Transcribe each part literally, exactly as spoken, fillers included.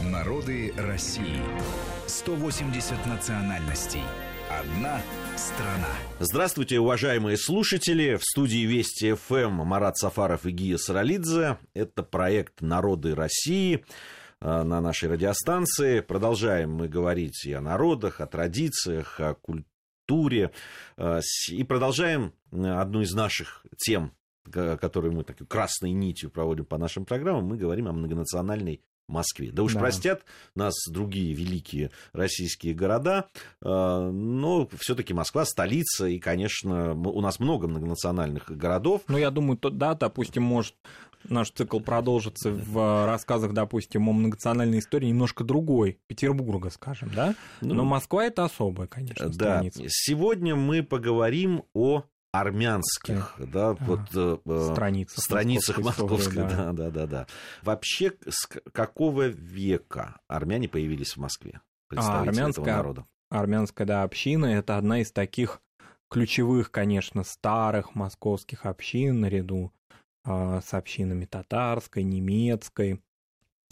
Народы России. сто восемьдесят национальностей. Одна страна. Здравствуйте, уважаемые слушатели. В студии Вести ФМ Марат Сафаров и Гия Саралидзе. Это проект «Народы России» на нашей радиостанции. Продолжаем мы говорить и о народах, о традициях, о культуре. И продолжаем одну из наших тем, которую мы такой красной нитью проводим по нашим программам. Мы говорим о многонациональной Москве. Да уж да. Простят нас другие великие российские города, но все-таки Москва столица, и, конечно, у нас много многонациональных городов. Ну, я думаю, то, да, допустим, может, наш цикл продолжится в рассказах, допустим, о многонациональной истории немножко другой, Петербурга, скажем, да? Но ну, Москва – это особая, конечно, страница. Да. Сегодня мы поговорим о армянских, да, да, вот э, страницах, страницах московской, да, да, да, да. Вообще, с какого века армяне появились в Москве? Представители а, этого народа. Армянская, да, община — это одна из таких ключевых, конечно, старых московских общин наряду э, с общинами татарской, немецкой,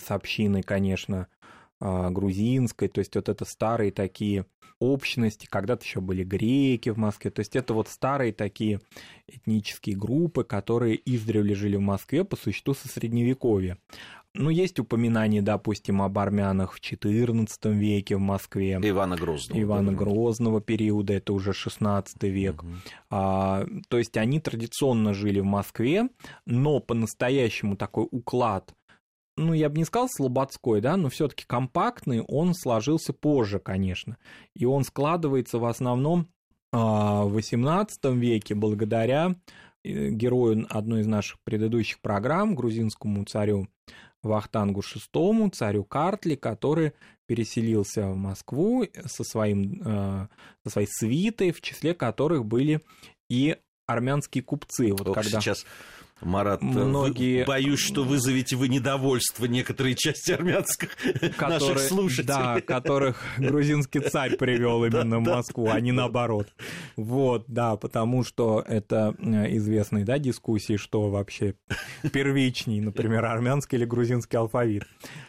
с общиной, конечно, грузинской, то есть вот это старые такие общности, когда-то еще были греки в Москве, то есть это вот старые такие этнические группы, которые издревле жили в Москве по существу со Средневековья. Ну, есть упоминания, допустим, об армянах в четырнадцатом веке в Москве. Ивана Грозного. Ивана да, Грозного периода, это уже шестнадцатый век. Угу. А, то есть они традиционно жили в Москве, но по-настоящему такой уклад, ну, я бы не сказал слободской, да, но все-таки компактный, он сложился позже, конечно. И он складывается в основном в восемнадцатом веке благодаря герою одной из наших предыдущих программ, грузинскому царю Вахтангу шестому, царю Картли, который переселился в Москву со, своим, со своей свитой, в числе которых были и армянские купцы. Вот Ох, когда... сейчас... Марат, многие... вы, боюсь, что вызовете вы недовольство некоторой части армянских которые, наших слушателей. Да, которых грузинский царь привел именно в Москву, а не наоборот. Вот, да, потому что это известные, да, дискуссии, что вообще первичней, например, армянский или грузинский алфавит.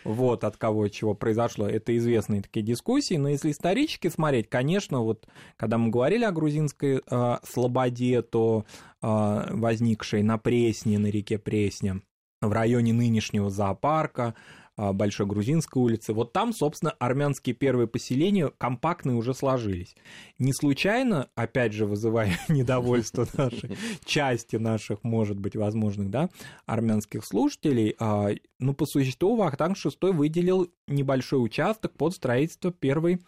Вот, от кого чего произошло. Это известные такие дискуссии, но если исторически смотреть, конечно, вот, когда мы говорили о грузинской э, слободе, то э, возникшей на прессе, на реке Пресня, в районе нынешнего зоопарка, Большой Грузинской улицы. Вот там, собственно, армянские первые поселения компактные уже сложились. Не случайно, опять же, вызывая недовольство нашей части наших, может быть, возможных, да, армянских слушателей, ну, по существу, Вахтанг шестой выделил небольшой участок под строительство первой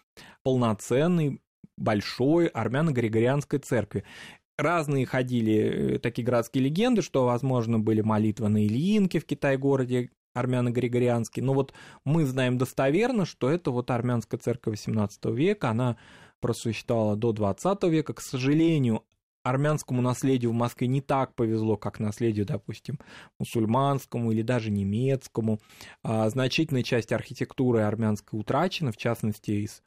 полноценной большой армяно-григорианской церкви. Разные ходили такие городские легенды, что, возможно, были молитвы на Ильинке в Китай-городе армяно-григорианский. Но вот мы знаем достоверно, что это вот армянская церковь восемнадцатого века, она просуществовала до двадцатого века. К сожалению, армянскому наследию в Москве не так повезло, как наследию, допустим, мусульманскому или даже немецкому. Значительная часть архитектуры армянской утрачена, в частности, из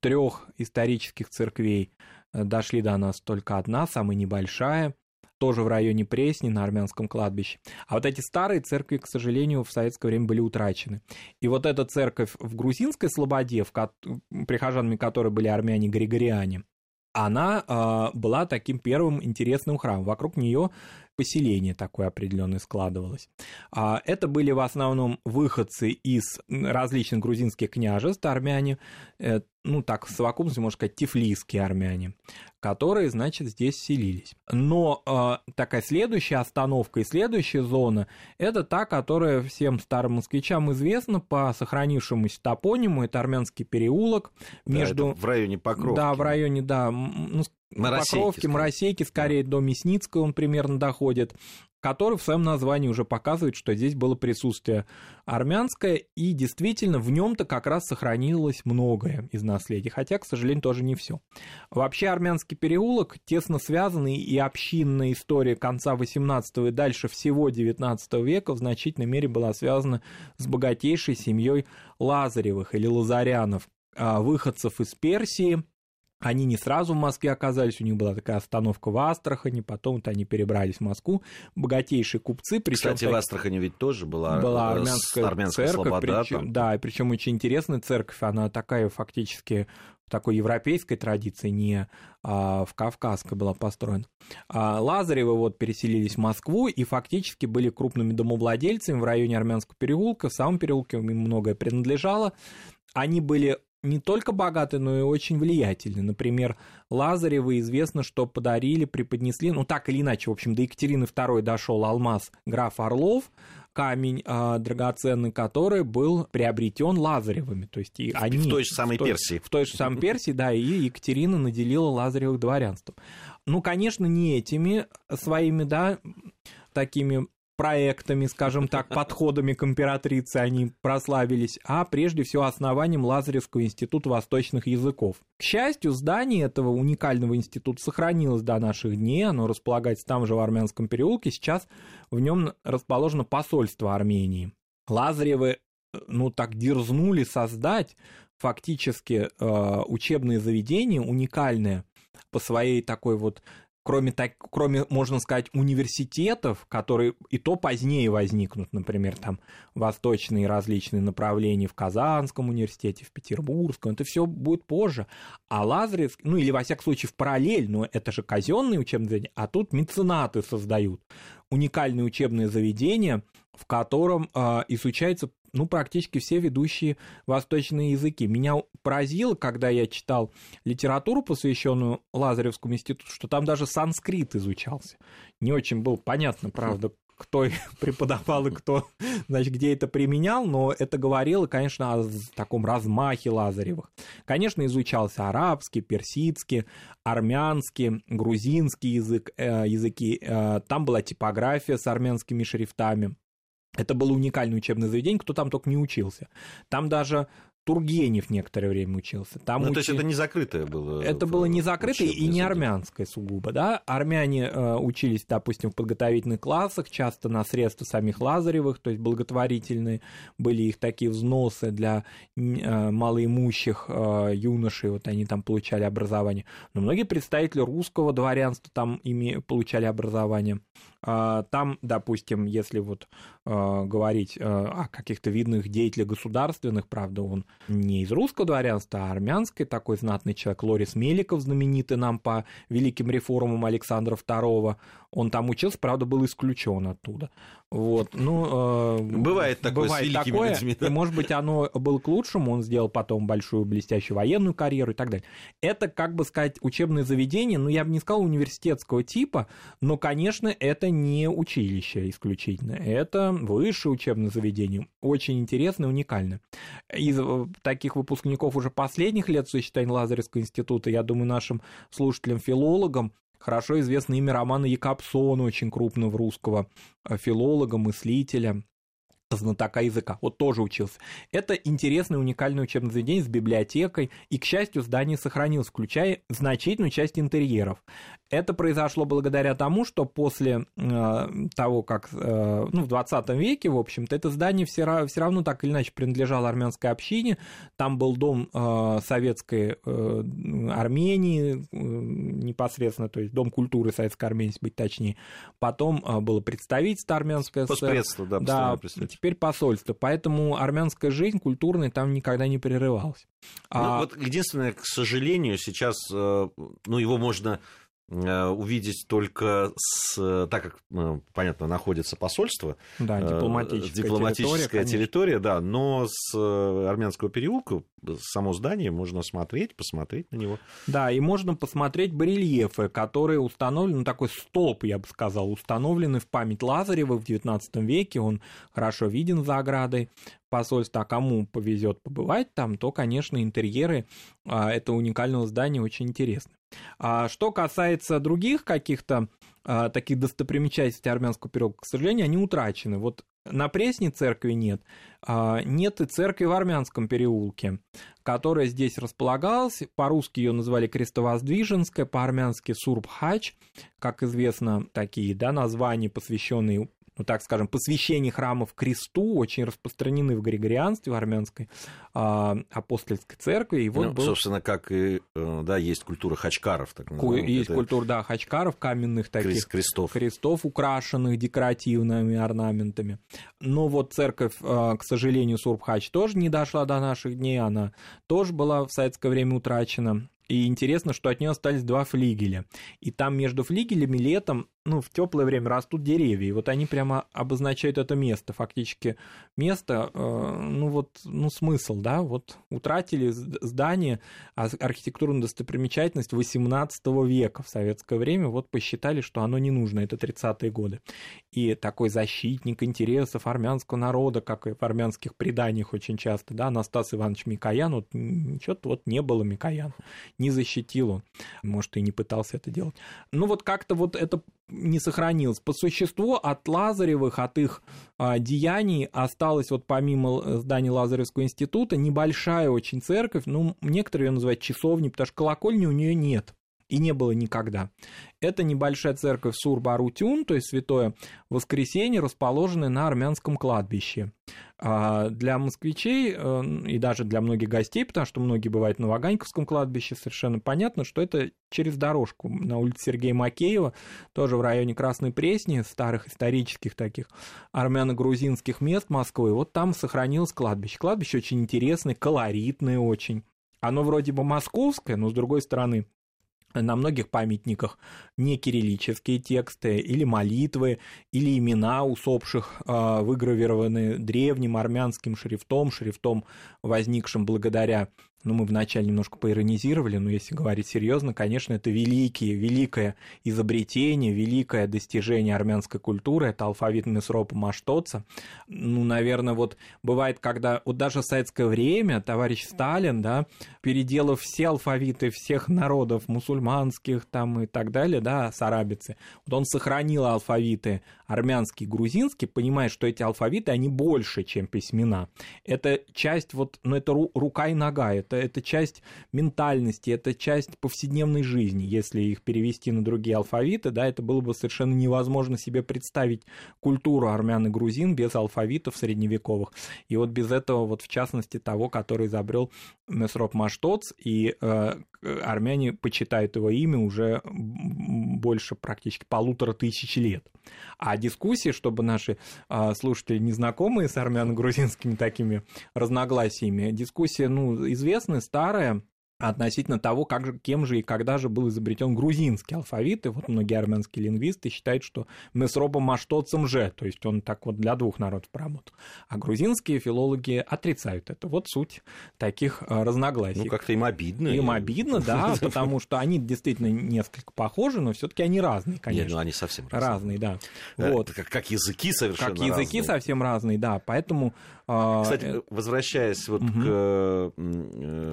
трех исторических церквей дошли до нас только одна, самая небольшая, тоже в районе Пресни, на армянском кладбище. А вот эти старые церкви, к сожалению, в советское время были утрачены. И вот эта церковь в грузинской слободе, в ко... прихожанами которой были армяне-григориане, она э, была таким первым интересным храмом. Вокруг нее поселение такое определенное складывалось. А это были в основном выходцы из различных грузинских княжеств, армяне, э, ну так в совокупности, можно сказать, тифлисские армяне, которые, значит, здесь селились. Но э, такая следующая остановка и следующая зона – это та, которая всем старым москвичам известна по сохранившемуся топониму. Это Армянский переулок. Между... Да, это в районе Покровки. Да, в районе, да, ну, Покровки, Моросейки, скорее, до Мясницкого он примерно доходит, который в своем названии уже показывает, что здесь было присутствие армянское, и действительно в нем-то как раз сохранилось многое из наследия, хотя, к сожалению, тоже не все. Вообще Армянский переулок тесно связанный и общинная история конца восемнадцатого и дальше всего девятнадцатого века в значительной мере была связана с богатейшей семьей Лазаревых или Лазарянов, выходцев из Персии, Они не сразу в Москве оказались, у них была такая остановка в Астрахани, потом-то они перебрались в Москву. Богатейшие купцы. Причем, кстати, в Астрахани ведь тоже была, была армянская, армянская церковь, слобода. Причем, да, и причем очень интересная церковь, она такая фактически в такой европейской традиции, не а, в кавказской была построена. А, Лазаревы вот переселились в Москву и фактически были крупными домовладельцами в районе Армянского переулка, в самом переулке им многое принадлежало. Они были не только богаты, но и очень влиятельны. Например, Лазаревы известно, что подарили, преподнесли, ну так или иначе, в общем, до Екатерины второй дошел алмаз граф Орлов, камень э, драгоценный, который был приобретен Лазаревыми. То есть, и они, в той же самой в той, Персии. В той же самой Персии, да, и Екатерина наделила Лазаревых дворянством. Ну, конечно, не этими своими, да, такими проектами, скажем так, подходами к императрице они прославились, а прежде всего основанием Лазаревского института восточных языков. К счастью, здание этого уникального института сохранилось до наших дней, оно располагается там же в Армянском переулке, сейчас в нем расположено посольство Армении. Лазаревы, ну, так дерзнули создать фактически э, учебное заведение, уникальное по своей такой вот... Кроме, так, кроме, можно сказать, университетов, которые и то позднее возникнут, например, там восточные различные направления в Казанском университете, в Петербургском, это все будет позже. А Лазаревский, ну или во всяком случае в параллель, но это же казенные учебные заведения, а тут меценаты создают уникальные учебные заведения, в котором э, изучаются, ну, практически все ведущие восточные языки. Меня поразило, когда я читал литературу, посвященную Лазаревскому институту, что там даже санскрит изучался. Не очень было понятно, правда, кто преподавал и кто, значит, где это применял, но это говорило, конечно, о таком размахе Лазаревых. Конечно, изучался арабский, персидский, армянский, грузинский язык, э, языки. Э, там была типография с армянскими шрифтами. Это было уникальное учебное заведение, кто там только не учился. Там даже Тургенев некоторое время учился. Там ну, учи... То есть это не закрытое было? Это было не закрытое и не армянское сугубо. Да? Армяне э, учились, допустим, в подготовительных классах, часто на средства самих Лазаревых, то есть благотворительные были их такие взносы для э, малоимущих э, юношей, вот они там получали образование. Но многие представители русского дворянства там ими получали образование. Э, там, допустим, если вот э, говорить э, о каких-то видных деятелях государственных, правда, он не из русского дворянства, а армянской, такой знатный человек Лорис Меликов, знаменитый нам по великим реформам Александра второго. Он там учился, правда, был исключен оттуда. Вот. Ну, э, бывает такое, бывает с великими такое, людьми. Да? И, может быть, оно было к лучшему, он сделал потом большую блестящую военную карьеру и так далее. Это, как бы сказать, учебное заведение, ну, я бы не сказал университетского типа, но, конечно, это не училище исключительно, это высшее учебное заведение, очень интересное, уникальное. Из таких выпускников уже последних лет существования Лазаревского института, я думаю, нашим слушателям-филологам хорошо известно имя Романа Якобсона, очень крупного русского филолога, мыслителя, знатока языка. Вот тоже учился. Это интересное, уникальное учебное заведение с библиотекой, и, к счастью, здание сохранилось, включая значительную часть интерьеров. Это произошло благодаря тому, что после э, того, как э, ну, в двадцатом веке, в общем-то, это здание все равно так или иначе принадлежало армянской общине. Там был дом э, советской э, Армении, э, непосредственно, то есть дом культуры советской Армении, если быть точнее. Потом э, было представительство армянское. Постпредство, да, да, представительство. Теперь посольство. Поэтому армянская жизнь культурная там никогда не прерывалась. Ну, а... вот единственное, к сожалению, сейчас э, ну, его можно... увидеть только с... Так как, понятно, находится посольство, да, дипломатическая, дипломатическая территория, территория, да, но с Армянского переулка само здание можно смотреть, посмотреть на него. Да, и можно посмотреть барельефы, которые установлены, ну, такой столб, я бы сказал, установлены в память Лазарева в девятнадцатом веке, он хорошо виден за оградой посольства, а кому повезет побывать там, то, конечно, интерьеры этого уникального здания очень интересны. А что касается других каких-то а, таких достопримечательностей Армянского переулка, к сожалению, они утрачены. Вот на Пресне церкви нет, а, нет и церкви в Армянском переулке, которая здесь располагалась. По-русски ее называли Крестовоздвиженская, по-армянски Сурб-Хач, как известно, такие, да, названия, посвященные ну так скажем, посвящение храмов кресту очень распространены в григорианстве, в армянской а, апостольской церкви. И вот ну, был... Собственно, как и, да, есть культура хачкаров. Так есть это... культура, да, хачкаров, каменных таких крестов. крестов, украшенных декоративными орнаментами. Но вот церковь, к сожалению, Сурбхач тоже не дошла до наших дней, она тоже была в советское время утрачена. И интересно, что от нее остались два флигеля. И там между флигелями летом, ну, в теплое время растут деревья. И вот они прямо обозначают это место. Фактически место, ну, вот, ну, смысл, да, вот утратили здание, архитектурную достопримечательность восемнадцатого века в советское время. Вот посчитали, что оно не нужно, это тридцатые годы. И такой защитник интересов армянского народа, как и в армянских преданиях очень часто, да, Анастас Иванович Микоян, вот ничего-то вот не было Микояна, не защитил он, может, и не пытался это делать. Ну, вот как-то вот это... не сохранилось. По существу от Лазаревых, от их а, деяний осталась вот помимо здания Лазаревского института небольшая очень церковь, ну, некоторые ее называют часовней, потому что колокольни у нее нет и не было никогда. Это небольшая церковь Сур-Барутюн, то есть Святое Воскресенье, расположенная на армянском кладбище. Для москвичей и даже для многих гостей, потому что многие бывают на Ваганьковском кладбище, совершенно понятно, что это через дорожку на улице Сергея Макеева, тоже в районе Красной Пресни, старых исторических таких армяно-грузинских мест Москвы. Вот там сохранилось кладбище. Кладбище очень интересное, колоритное очень. Оно вроде бы московское, но с другой стороны, на многих памятниках не кириллические тексты или молитвы, или имена усопших э, выгравированы древним армянским шрифтом, шрифтом, возникшим благодаря, ну, мы вначале немножко поиронизировали, но если говорить серьезно, конечно, это великие, великое изобретение, великое достижение армянской культуры, это алфавит Месропа Маштоца. Ну, наверное, вот бывает, когда, вот даже в советское время товарищ Сталин, да, переделав все алфавиты всех народов мусульман, мусульманских там и так далее, да, сарабицы. Вот он сохранил алфавиты армянский, грузинский, понимая, что эти алфавиты, они больше, чем письмена. Это часть, вот, ну, это рука и нога, это, это часть ментальности, это часть повседневной жизни. Если их перевести на другие алфавиты, да, это было бы совершенно невозможно себе представить культуру армян и грузин без алфавитов средневековых. И вот без этого, вот, в частности, того, который изобрел Месроп Маштоц, и э, армяне почитают его имя уже больше практически полутора тысяч лет. А дискуссии, чтобы наши э, слушатели незнакомые с армяно-грузинскими такими разногласиями, дискуссия, ну, известная, старая, относительно того, как же, кем же и когда же был изобретен грузинский алфавит. И вот многие армянские лингвисты считают, что Месропа Маштоцем же, то есть он так вот для двух народов проработал. А грузинские филологи отрицают это. Вот суть таких разногласий. Ну, как-то им обидно. Им обидно, да, потому что они действительно несколько похожи, но все-таки они разные, конечно. Нет, ну они совсем разные. Разные, да. Вот. Как языки совершенно разные. Как языки совсем разные, да. Поэтому... Кстати, возвращаясь вот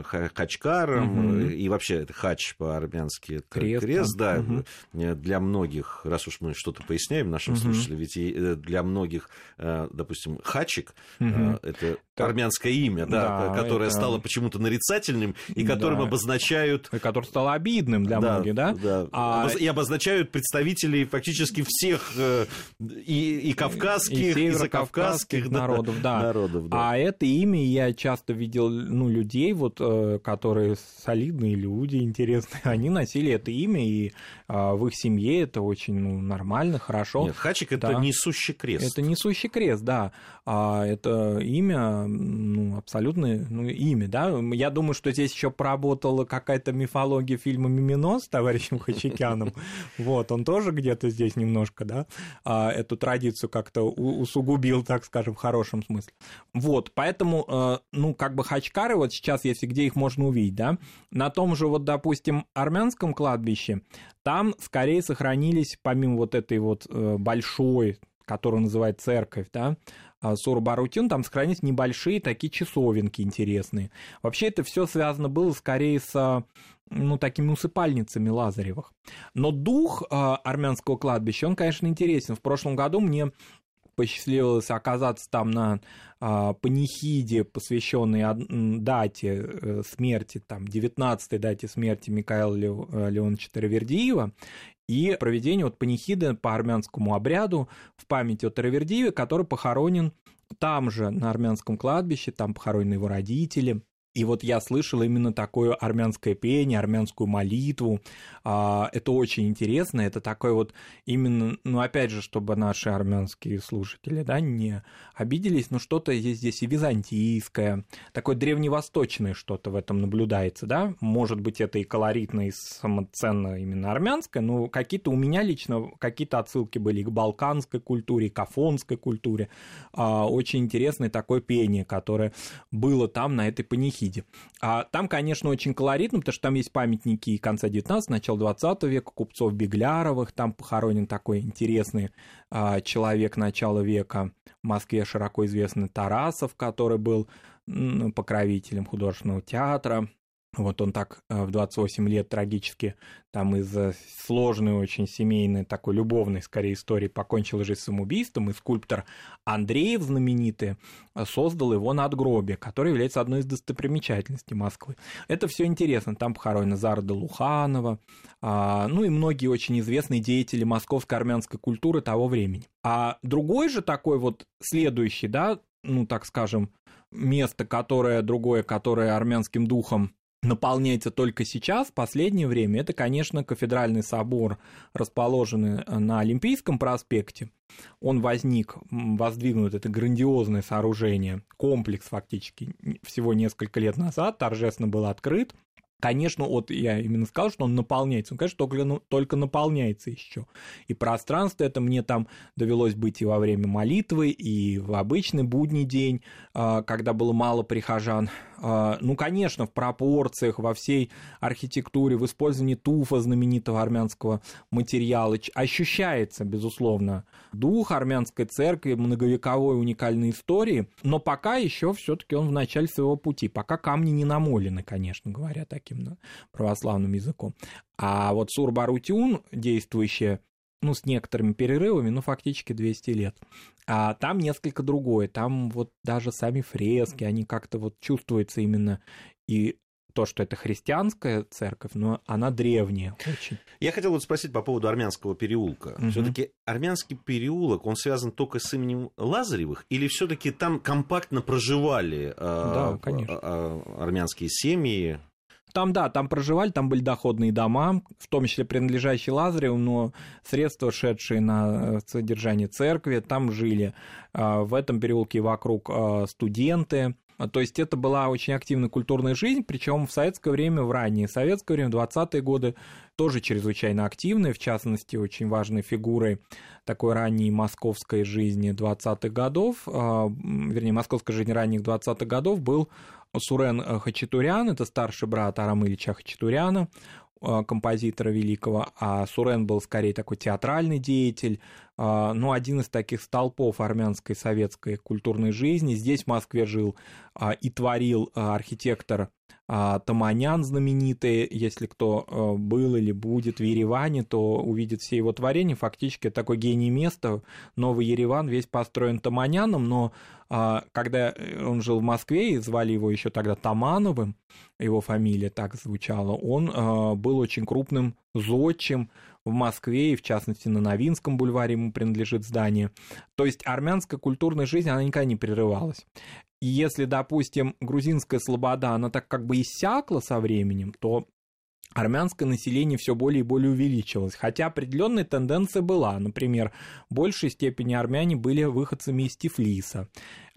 к хачкару, Uh-huh. и вообще это хач по-армянски крест, крест да, uh-huh. для многих, раз уж мы что-то поясняем нашим uh-huh. слушателям, ведь для многих, допустим, хачик uh-huh. это так. армянское имя, да, да, которое это... стало почему-то нарицательным и которым да. обозначают... И которое стало обидным для да, многих, да? да. А... И обозначают представителей фактически всех и, и кавказских, и, и закавказских народов, да. Да. народов да. А это имя я часто видел, ну, людей, вот, которые солидные люди, интересные, они носили это имя, и а, в их семье это очень, ну, нормально, хорошо. Нет, хачик да. – это несущий крест. Это несущий крест, да. А, это имя, ну, абсолютно, ну, имя, да. Я думаю, что здесь еще поработала какая-то мифология фильма «Мимино» с товарищем Хачикяном. Вот, он тоже где-то здесь немножко, да, эту традицию как-то усугубил, так скажем, в хорошем смысле. Вот, поэтому, ну, как бы хачкары, вот сейчас, если где их можно увидеть, да, на том же, вот, допустим, армянском кладбище, там скорее сохранились, помимо вот этой вот большой, которую называют церковь, да, Сур-Барутюн, там сохранились небольшие такие часовенки интересные. Вообще это все связано было скорее с, ну, такими усыпальницами Лазаревых. Но дух армянского кладбища, он, конечно, интересен. В прошлом году мне... посчастливилось оказаться там на а, панихиде, посвященной дате смерти, там, девятнадцатой дате смерти Микаэла Ле... Леоновича Таривердиева, и проведение вот панихиды по армянскому обряду в память о Таривердиеве, который похоронен там же, на армянском кладбище, там похоронены его родители. И вот я слышал именно такое армянское пение, армянскую молитву. Это очень интересно. Это такое вот именно, ну, опять же, чтобы наши армянские слушатели, да, не обиделись, но что-то есть здесь и византийское, такое древневосточное что-то в этом наблюдается, да. Может быть, это и колоритно, и самоценно именно армянское, но какие-то у меня лично какие-то отсылки были к балканской культуре, к афонской культуре. Очень интересное такое пение, которое было там, на этой панихиде. А там, конечно, очень колоритно, потому что там есть памятники конца девятнадцатого, начала двадцатого века, купцов Бегляровых, там похоронен такой интересный а, человек начала века, в Москве широко известный Тарасов, который был м, покровителем художественного театра. Вот он так в двадцать восемь лет трагически там из-за сложной очень семейной, такой любовной, скорее, истории покончил жизнь самоубийством, и скульптор Андреев, знаменитый, создал его надгробие, которое является одной из достопримечательностей Москвы. Это все интересно. Там похоронена Зара Долуханова, ну и многие очень известные деятели московско-армянской культуры того времени. А другой же такой вот следующий, да, ну, так скажем, место, которое другое, которое армянским духом наполняется только сейчас, в последнее время, это, конечно, кафедральный собор, расположенный на Олимпийском проспекте. Он возник, воздвигнут это грандиозное сооружение, комплекс фактически, всего несколько лет назад, торжественно был открыт. Конечно, вот я именно сказал, что он наполняется, он, конечно, только, только наполняется еще. И пространство это мне там довелось быть и во время молитвы, и в обычный будний день, когда было мало прихожан. Ну, конечно, в пропорциях, во всей архитектуре, в использовании туфа, знаменитого армянского материала, ощущается, безусловно, дух армянской церкви, многовековой уникальной истории, но пока еще все-таки он в начале своего пути, пока камни не намолены, конечно, говоря так. Таким православным языком. А вот Сур-Барутиун, действующая, ну, с некоторыми перерывами, ну, фактически двести лет, а там несколько другое, там вот даже сами фрески, они как-то вот чувствуются именно и то, что это христианская церковь, но она древняя очень. Я хотел вот спросить по поводу армянского переулка. Угу. Все-таки армянский переулок, он связан только с именем Лазаревых, или все-таки там компактно проживали да, а, армянские семьи? Там, да, там проживали, там были доходные дома, в том числе принадлежащие Лазареву, но средства, шедшие на содержание церкви, там жили. В этом переулке и вокруг студенты. То есть это была очень активная культурная жизнь, причем в советское время, в раннее советское время, двадцатые годы, тоже чрезвычайно активная, в частности, очень важной фигурой такой ранней московской жизни двадцатых годов, вернее, московской жизни ранних двадцатых годов был Сурен Хачатурян, это старший брат Арама Ильича Хачатуряна, композитора великого, а Сурен был скорее такой театральный деятель, ну, один из таких столпов армянской советской культурной жизни. Здесь в Москве жил и творил архитектор Таманян знаменитый, если кто был или будет в Ереване, то увидит все его творения, фактически такой гений места, новый Ереван весь построен Таманяном, но когда он жил в Москве, и звали его еще тогда Тамановым, его фамилия так звучала, он был очень крупным зодчим в Москве, и в частности на Новинском бульваре ему принадлежит здание. То есть армянская культурная жизнь, она никогда не прерывалась. И если, допустим, грузинская слобода, она так как бы иссякла со временем, то армянское население все более и более увеличилось, хотя определенная тенденция была. Например, в большей степени армяне были выходцами из Тифлиса.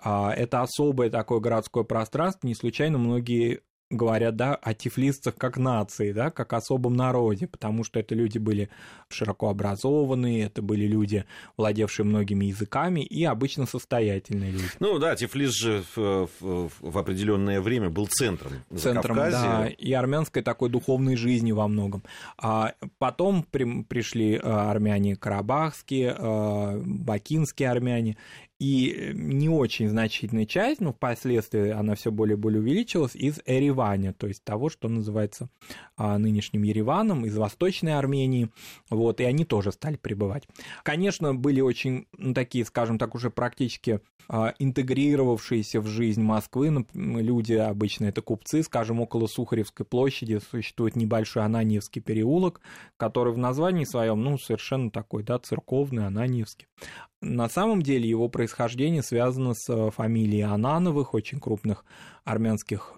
Это особое такое городское пространство, не случайно многие говорят, да, о тифлисцах как нации, да, как особом народе, потому что это люди были широко образованные, это были люди, владевшие многими языками, и обычно состоятельные люди. Ну да, Тифлис же в, в, в определенное время был центром Закавказья. Да, и армянской такой духовной жизни во многом. А потом при, пришли армяне карабахские, бакинские армяне, и не очень значительная часть, но впоследствии она все более и более увеличилась, из Эреваня, то есть того, что называется нынешним Ереваном, из Восточной Армении, вот, и они тоже стали прибывать. Конечно, были очень, ну, такие, скажем так, уже практически интегрировавшиеся в жизнь Москвы люди, обычно это купцы, скажем, около Сухаревской площади существует небольшой Ананьевский переулок, который в названии своем, ну, совершенно такой, да, церковный, Ананьевский. На самом деле его происхождение связано с фамилией Анановых, очень крупных армянских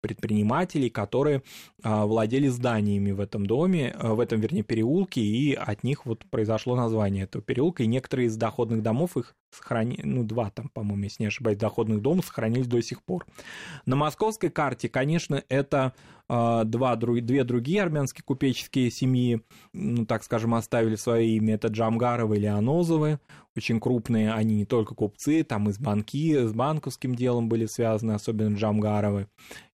предпринимателей, которые владели зданиями в этом доме, в этом, вернее, переулке, и от них вот произошло название этого переулка, и некоторые из доходных домов их сохранили, ну, два там, по-моему, если не ошибаюсь, доходных домов сохранились до сих пор. На московской карте, конечно, это два, две другие армянские купеческие семьи, ну, так скажем, оставили свои имя, это Джамгаровы и Лианозовы, очень крупные, они не только купцы, там и с банки, с банковским делом были связаны, особенно Джамгаровы,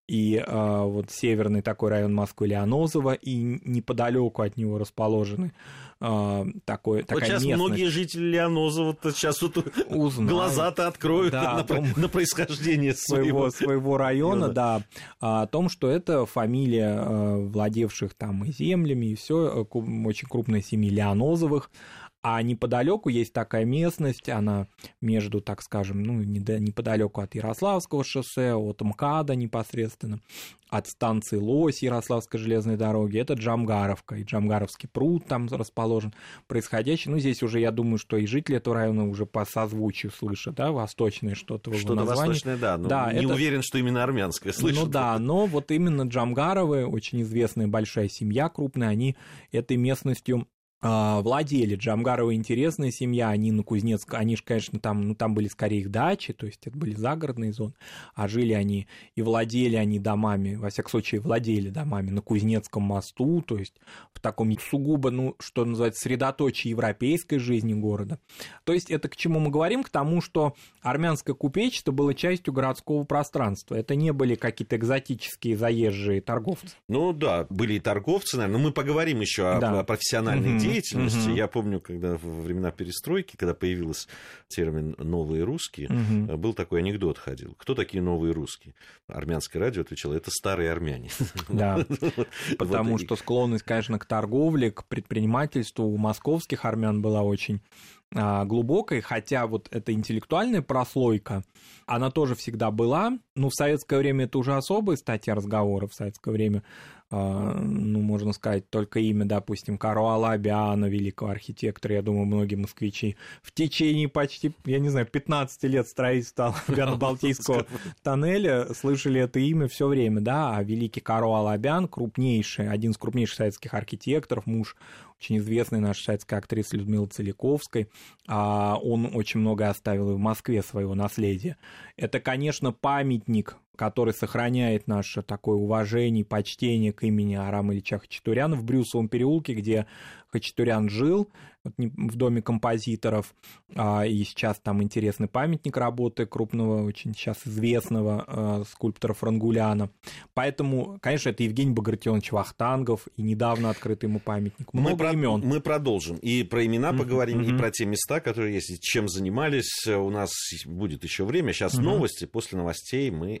и э, вот северный такой район Москвы Лианозова, и неподалеку от него расположены э, такой, вот такая местность. Вот сейчас многие жители Лианозова-то сейчас вот глаза-то откроют, да, на, том, на происхождение своего, своего, своего района, да, да, о том, что это фамилия э, владевших там и землями, и все, очень крупной семьи Лианозовых. А неподалеку есть такая местность, она между, так скажем, ну, неподалеку от Ярославского шоссе, от МКАДа непосредственно, от станции Лось Ярославской железной дороги, это Джамгаровка, и Джамгаровский пруд там расположен, происходящий, ну, здесь уже, я думаю, что и жители этого района уже по созвучию слышат, да, восточное что-то в его названии. Что-то восточное, да, но да, не это... уверен, что именно армянское слышат. Ну да, но вот именно Джамгаровы, очень известная большая семья, крупная, они этой местностью владели. Джамгарова интересная семья, они на Кузнецк, они же, конечно, там, ну, там были скорее их дачи, то есть это были загородные зоны, а жили они и владели они домами, во всяком случае, владели домами на Кузнецком мосту, то есть в таком сугубо, ну, что называется, средоточии европейской жизни города. То есть это к чему мы говорим? К тому, что армянское купечество было частью городского пространства. Это не были какие-то экзотические заезжие торговцы. Ну да, были и торговцы, наверное, но мы поговорим еще о, да. о профессиональной деятельности. Деятельности. Mm-hmm. Я помню, когда во времена перестройки, когда появился термин «новые русские», mm-hmm. был такой анекдот ходил. Кто такие новые русские? Армянское радио отвечало, это старые армяне. Да, потому что склонность, конечно, к торговле, к предпринимательству у московских армян была очень глубокой, хотя вот эта интеллектуальная прослойка, она тоже всегда была, но в советское время это уже особая статья разговора, в советское время, ну, можно сказать, только имя, допустим, Каро Алабяна, великого архитектора, я думаю, многие москвичи в течение почти, я не знаю, пятнадцать лет строительства Алабяно-Балтийского тоннеля слышали это имя все время, да, а великий Каро Алабян, крупнейший, один из крупнейших советских архитекторов, муж очень известной нашей советской актрисы Людмилы Целиковской, он очень многое оставил и в Москве своего наследия. Это, конечно, памятник, который сохраняет наше такое уважение, почтение к имени Арама Ильича Хачатуряна в Брюсовом переулке, где Хачатурян жил, в доме композиторов, и сейчас там интересный памятник работы крупного, очень сейчас известного скульптора Франгуляна. Поэтому, конечно, это Евгений Багратионович Вахтангов, и недавно открыт ему памятник. Много мы про... имен. Мы продолжим. И про имена mm-hmm. поговорим, mm-hmm. и про те места, которые есть, чем занимались. У нас будет еще время. Сейчас mm-hmm. новости. После новостей мы